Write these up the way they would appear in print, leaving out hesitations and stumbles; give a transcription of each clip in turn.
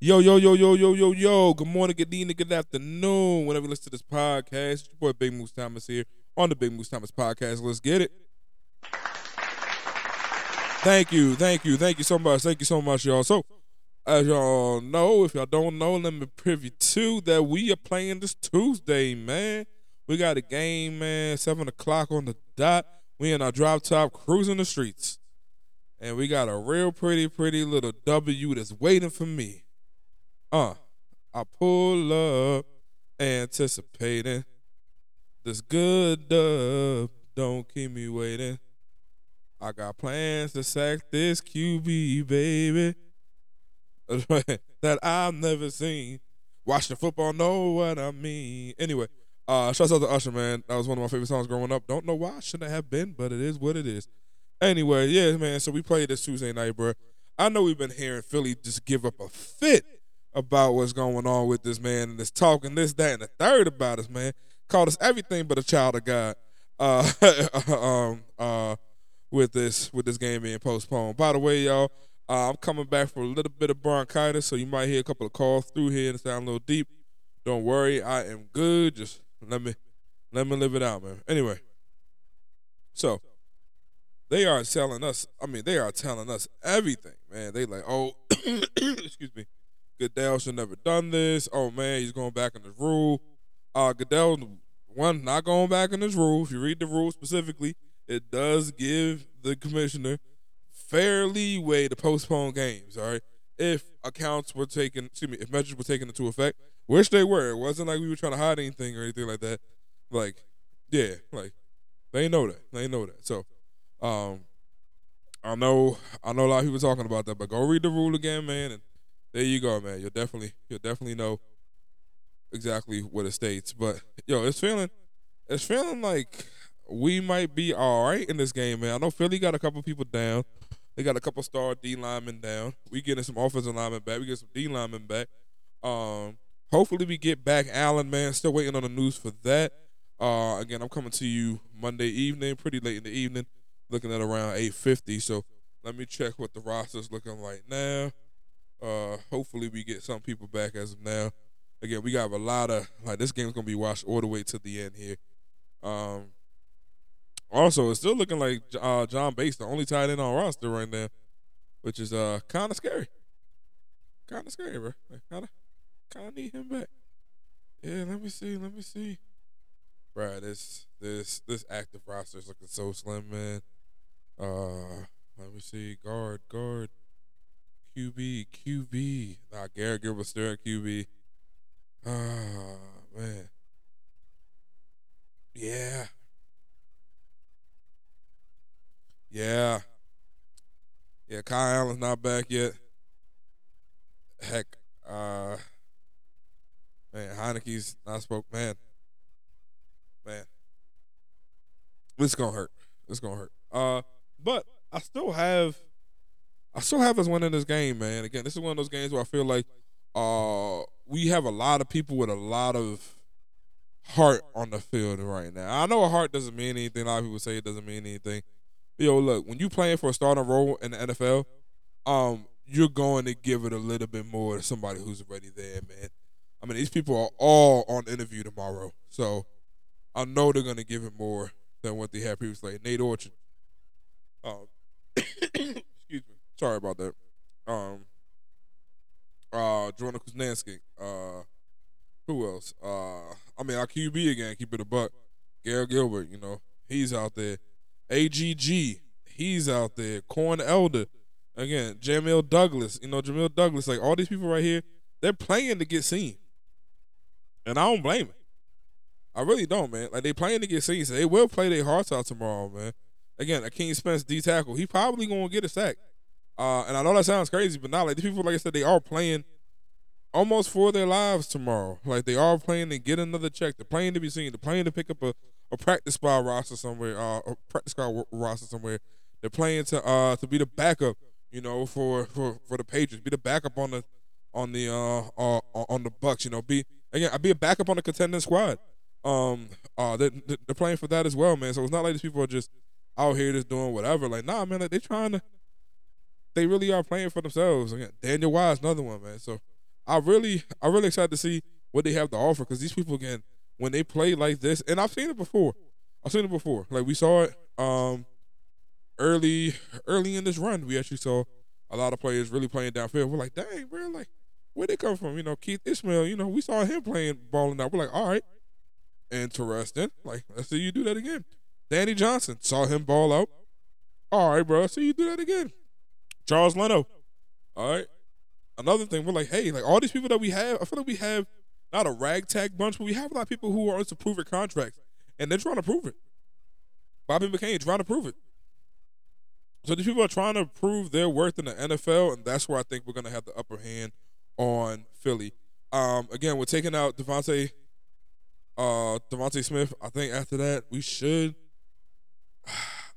Yo. Good morning, good evening, good afternoon. Whenever you listen to this podcast, it's your boy Big Moose Thomas here on the Big Moose Thomas podcast. Let's get it. Thank you so much. Thank you so much, y'all. So, as y'all know, if y'all don't know, let me preview to that we are playing this Tuesday, man. We got a game, man, 7 o'clock on the dot. We in our drop top cruising the streets. And we got a real pretty little W that's waiting for me. I pull up, anticipating this good dub. Don't keep me waiting. I got plans to sack this QB, baby. That I've never seen. Watching football, know what I mean. Anyway, shouts out to Usher, man. That was one of my favorite songs growing up. Don't know why I shouldn't have been, but it is what it is. Anyway, yeah, man, so we played this Tuesday night, bro. I know we've been hearing Philly just give up a fit about what's going on with this man and this talking, this, that, and the third about us, man. Called us everything but a child of God with this game being postponed. By the way, y'all, I'm coming back for a little bit of bronchitis, so you might hear a couple of calls through here and sound a little deep. Don't worry, I am good. Just let me live it out, man. Anyway, so they are telling us everything, man. They like, oh, excuse me, Goodell should never done this. Oh, man, he's going back on his rule. Goodell, one, not going back on his rule. If you read the rule specifically, it does give the commissioner fair leeway to postpone games, all right? If measures were taken into effect, which they were. It wasn't like we were trying to hide anything or anything like that. Like, yeah, like, they know that. So, I know a lot of people talking about that, but go read the rule again, man, and there you go, man. You'll definitely know exactly what it states. But yo, it's feeling like we might be all right in this game, man. I know Philly got a couple people down. They got a couple star D linemen down. We getting some offensive linemen back. We get some D linemen back. Hopefully we get back Allen, man. Still waiting on the news for that. Again, I'm coming to you Monday evening, pretty late in the evening, looking at around 8:50. So let me check what the roster's looking like now. Hopefully we get some people back as of now. Again, we got a lot of, like, this game's gonna be watched all the way to the end here. Also, it's still looking like John Bates, the only tight end on roster right now, which is kind of scary. Kind of scary, bro. Kind of need him back. Yeah, let me see. Bro, this active roster is looking so slim, man. Let me see. Guard. QB. Nah, Garrett Gilbert still at QB. Man. Yeah, Kyle Allen's not back yet. Heck, man, Heinicke's not spoke. Man. It's gonna hurt. But I still have us winning this game, man. Again, this is one of those games where I feel like we have a lot of people with a lot of heart on the field right now. I know a heart doesn't mean anything. A lot of people say it doesn't mean anything. Yo, look, when you playing for a starting role in the NFL, you're going to give it a little bit more to somebody who's already there, man. I mean, these people are all on interview tomorrow, so I know they're going to give it more than what they had previously. Like Nate Orchard. Excuse me. Sorry about that. Jordan Kuznanski. Who else? Our QB again, keep it a buck. Garrett Gilbert, he's out there. AGG, he's out there. Corn Elder, again, Jamil Douglas, like all these people right here, they're playing to get seen. And I don't blame them. I really don't, man. Like, they playing to get seen, so they will play their hearts out tomorrow, man. Again, Akeem Spence, D-tackle, he probably going to get a sack. And I know that sounds crazy, but not like these people, like I said, they are playing almost for their lives tomorrow. Like, they are playing to get another check. They're playing to be seen. They're playing to pick up a practice squad roster somewhere. They're playing to be the backup, for the Patriots. Be the backup on the Bucks. Be a backup on the contending squad. They're playing for that as well, man. So it's not like these people are just out here just doing whatever. Like, nah, man. Like, they really are playing for themselves. Again, Daniel Wise, another one, man. So I really excited to see what they have to offer, because these people, again, when they play like this, and I've seen it before. Like, we saw it early in this run. We actually saw a lot of players really playing downfield. We're like, dang, bro, like, where'd they come from? You know, Keith Ishmael, you know, we saw him balling out. We're like, all right, interesting. Like, let's see you do that again. Danny Johnson, saw him ball out. All right, bro, let's see you do that again. Charles Leno, all right. Another thing, we're like, hey, like, all these people that we have, I feel like we have not a ragtag bunch, but we have a lot of people who are to prove their contracts, and they're trying to prove it. Bobby McCain trying to prove it. So these people are trying to prove their worth in the NFL, and that's where I think we're going to have the upper hand on Philly. Again, we're taking out DeVonta Smith. I think after that, we should.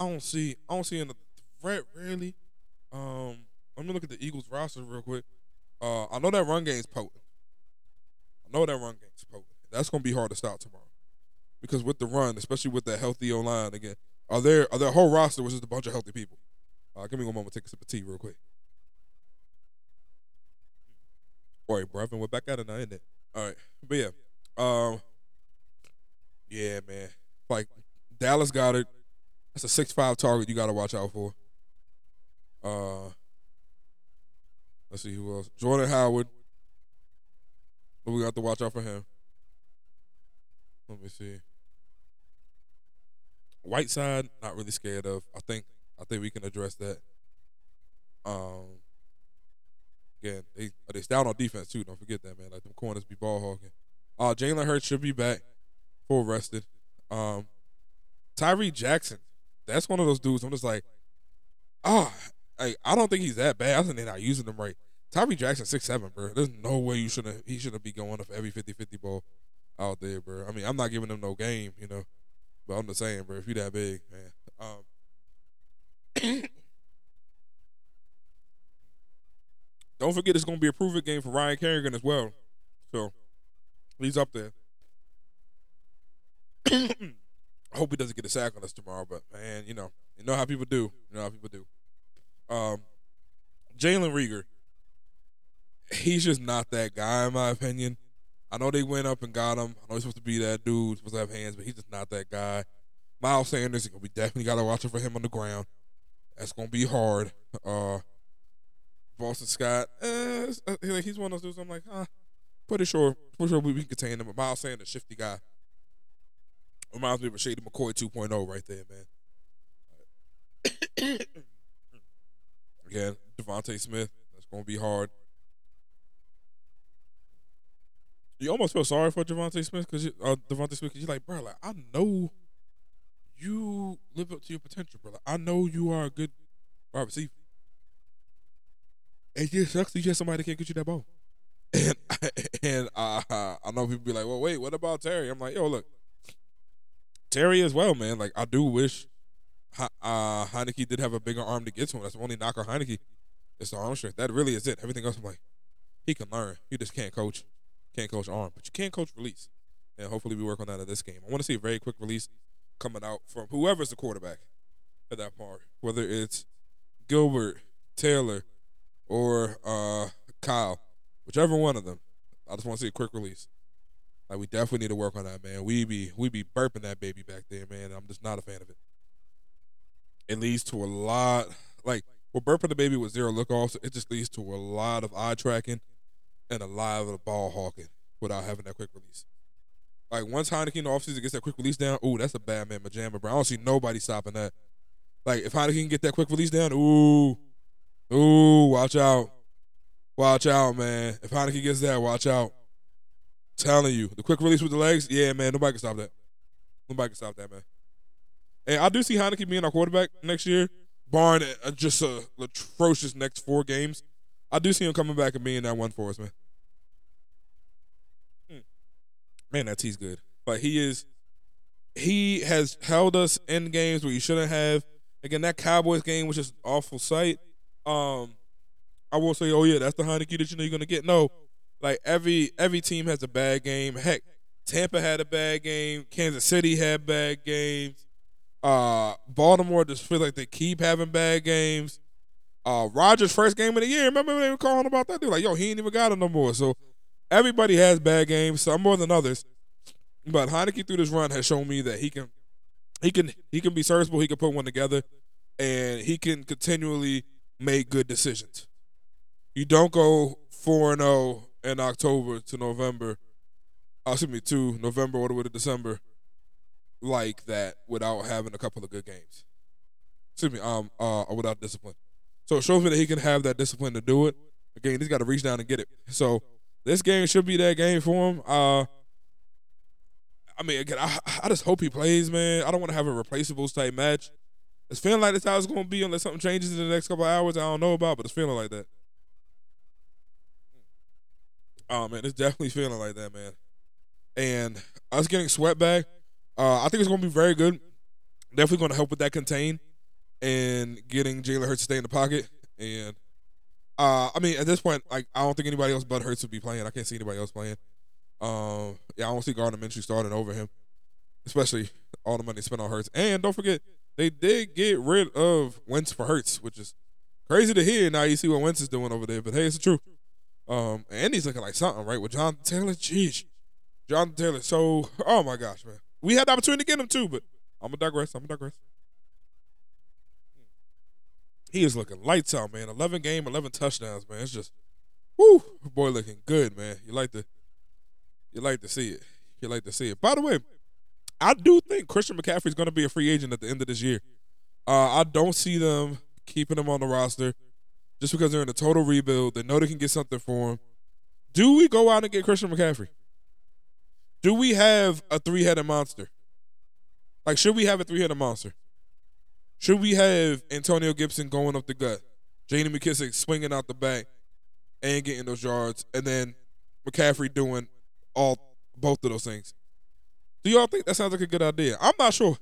I don't see any threat really. Let me look at the Eagles roster real quick. I know that run game's potent. That's going to be hard to stop tomorrow, because with the run, especially with that healthy O-line again, are there a whole roster was just a bunch of healthy people. Give me one moment, take a sip of tea real quick. All right, bro, we're back at it now, isn't it? All right, but yeah, yeah, man, like Dallas Goedert, that's a 6'5" target you got to watch out for. Let's see who else. Jordan Howard. We got to watch out for him. Let me see. Whiteside, not really scared of. I think we can address that. Again, they stout on defense too. Don't forget that, man. Like, them corners be ball hawking. Jalen Hurts should be back, full rested. Tyree Jackson, that's one of those dudes. I'm just like, I don't think he's that bad. I think they're not using him right. Tyree Jackson, 6'7", bro. There's no way he shouldn't be going up every 50-50 ball out there, bro. I mean, I'm not giving him no game, you know. But I'm just saying, bro, if you that big, man. Don't forget, it's going to be a prove it game for Ryan Kerrigan as well. So, he's up there. I hope he doesn't get a sack on us tomorrow, but, man, you know how people do. Jalen Reagor. He's just not that guy, in my opinion. I know they went up and got him. I know he's supposed to be that dude, supposed to have hands, but he's just not that guy. Miles Sanders, we definitely got to watch it for him on the ground. That's going to be hard. Boston Scott, he's one of those dudes I'm like, pretty sure we can contain him. But Miles Sanders, shifty guy. Reminds me of a Shady McCoy 2.0 right there, man. Again, DeVonta Smith, that's going to be hard. You almost feel sorry for DeVonta Smith, because you're like, bro, like, I know you live up to your potential, bro. Like, I know you are a good wide receiver. It just sucks that you have somebody that can't get you that ball. And I know people be like, well, wait, what about Terry? I'm like, yo, look, Terry as well, man. Like, I do wish Heinicke did have a bigger arm to get to him. That's the only knock on Heinicke. It's the arm strength. That really is it. Everything else, I'm like, he can learn. He just can't coach. Can't coach arm, but you can coach release. And hopefully we work on that in this game. I want to see a very quick release coming out from whoever's the quarterback at that part, whether it's Gilbert, Taylor, or Kyle, whichever one of them. I just want to see a quick release. Like, we definitely need to work on that, man. We be burping that baby back there, man. I'm just not a fan of it. It leads to a lot. Like, we're burping the baby with zero look-offs. It just leads to a lot of eye tracking and a lot of the ball hawking without having that quick release. Like, once Heinicke in the offseason gets that quick release down, ooh, that's a bad man majamma, bro. I don't see nobody stopping that. Like, if Heinicke can get that quick release down, ooh, watch out. Watch out, man. If Heinicke gets that, watch out. I'm telling you. The quick release with the legs, yeah, man, nobody can stop that. Nobody can stop that, man. And I do see Heinicke being our quarterback next year, barring just an atrocious next 4 games. I do see him coming back and being that one for us, man. Man, that tea's good. But he has held us in games where you shouldn't have. Again, that Cowboys game was just an awful sight. I will say, oh, yeah, that's the Heinicke that you know you're going to get. No, like, every team has a bad game. Heck, Tampa had a bad game. Kansas City had bad games. Baltimore just feels like they keep having bad games. Rodgers' first game of the year. Remember they were calling about that? They were like, yo, he ain't even got it no more. So everybody has bad games, some more than others. But Heinicke through this run has shown me that he can be serviceable, he can put one together, and he can continually make good decisions. You don't go 4-0 in October to November. To November all the way to December like that without having a couple of good games. Without discipline. So it shows me that he can have that discipline to do it. Again, he's got to reach down and get it. So this game should be that game for him. I just hope he plays, man. I don't want to have a replaceables type match. It's feeling like that's how it's going to be unless something changes in the next couple of hours I don't know about, but it's feeling like that. Oh, man, it's definitely feeling like that, man. And us getting swept back, I think it's going to be very good. Definitely going to help with that contain and getting Jalen Hurts to stay in the pocket. And, at this point, I don't think anybody else but Hurts would be playing. I can't see anybody else playing. I don't see Gardner Minshew starting over him, especially all the money spent on Hurts. And don't forget, they did get rid of Wentz for Hurts, which is crazy to hear. Now you see what Wentz is doing over there, but hey, it's the truth. And he's looking like something, right? With John Taylor, jeez. John Taylor, so, oh my gosh, man. We had the opportunity to get him too, but I'm going to digress. He is looking lights out, man. 11 game, 11 touchdowns, man. It's just, woo, boy looking good, man. You like to see it. By the way, I do think Christian McCaffrey is going to be a free agent at the end of this year. I don't see them keeping him on the roster just because they're in a total rebuild. They know they can get something for him. Do we go out and get Christian McCaffrey? Do we have a three-headed monster? Should we have a three-headed monster? Should we have Antonio Gibson going up the gut, J.D. McKissick swinging out the back and getting those yards, and then McCaffrey doing both of those things? Do y'all think that sounds like a good idea? I'm not sure.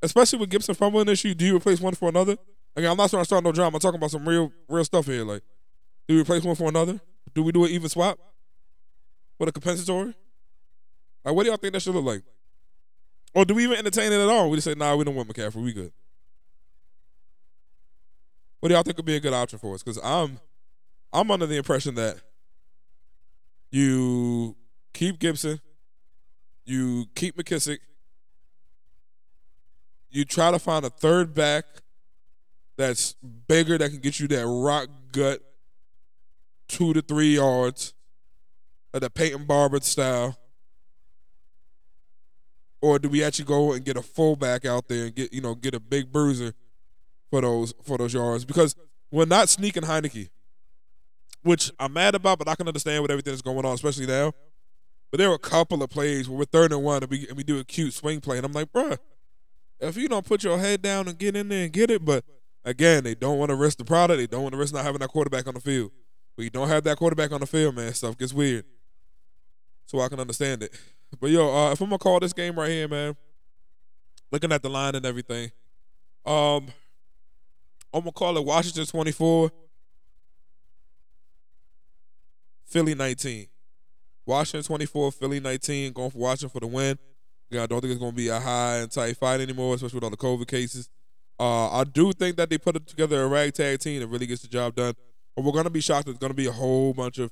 Especially with Gibson fumbling issue, do you replace one for another? Again, I'm not trying to start no drama. I'm talking about some real stuff here. Do we replace one for another? Do we do an even swap? With a compensatory? What do y'all think that should look like? Or do we even entertain it at all? We just say, nah, we don't want McCaffrey. We good. What do y'all think would be a good option for us? Because I'm under the impression that you keep Gibson, you keep McKissick, you try to find a third back that's bigger that can get you that rock gut 2 to 3 yards. The Peyton Barber style? Or do we actually go and get a fullback out there and get a big bruiser for those yards? Because we're not sneaking Heinicke, which I'm mad about, but I can understand with everything that's going on, especially now. But there were a couple of plays where we're 3rd and 1 and we do a cute swing play, and I'm like, bruh, if you don't put your head down and get in there and get it, but again, they don't want to risk the product. They don't want to risk not having that quarterback on the field. We don't have that quarterback on the field, man. Stuff gets weird. So I can understand it. But, yo, if I'm going to call this game right here, man, looking at the line and everything, I'm going to call it Washington 24, Philly 19. Washington 24, Philly 19, going for Washington for the win. Yeah, I don't think it's going to be a high and tight fight anymore, especially with all the COVID cases. I do think that they put together a ragtag team that really gets the job done. But we're going to be shocked. There's going to be a whole bunch of,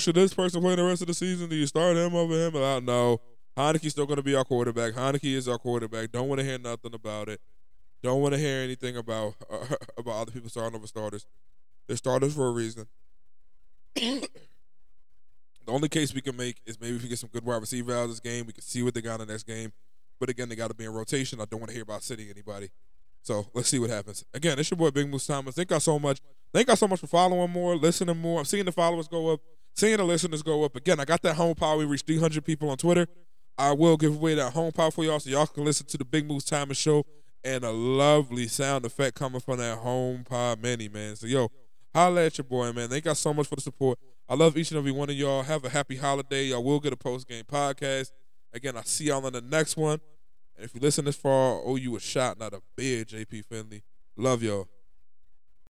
should this person play the rest of the season? Do you start him over him? I don't know. Heinicke's still going to be our quarterback. Heinicke is our quarterback. Don't want to hear nothing about it. Don't want to hear anything about other people starting over starters. They're starters for a reason. The only case we can make is maybe if we get some good wide receiver out of this game, we can see what they got in the next game. But again, they got to be in rotation. I don't want to hear about sitting anybody. So let's see what happens. Again, it's your boy Big Moose Thomas. Thank y'all so much. Thank y'all so much for following more, listening more. I'm seeing the followers go up, seeing the listeners go up. Again, I got that HomePod. We reached 300 people on Twitter. I will give away that HomePod for y'all so y'all can listen to the Big Moose Thomas Show and a lovely sound effect coming from that HomePod Mini, man. So, yo, holla at your boy, man. Thank y'all so much for the support. I love each and every one of y'all. Have a happy holiday. Y'all will get a post-game podcast. Again, I'll see y'all on the next one. And if you listen this far, I owe you a shot, not a beer, JP Finley. Love y'all.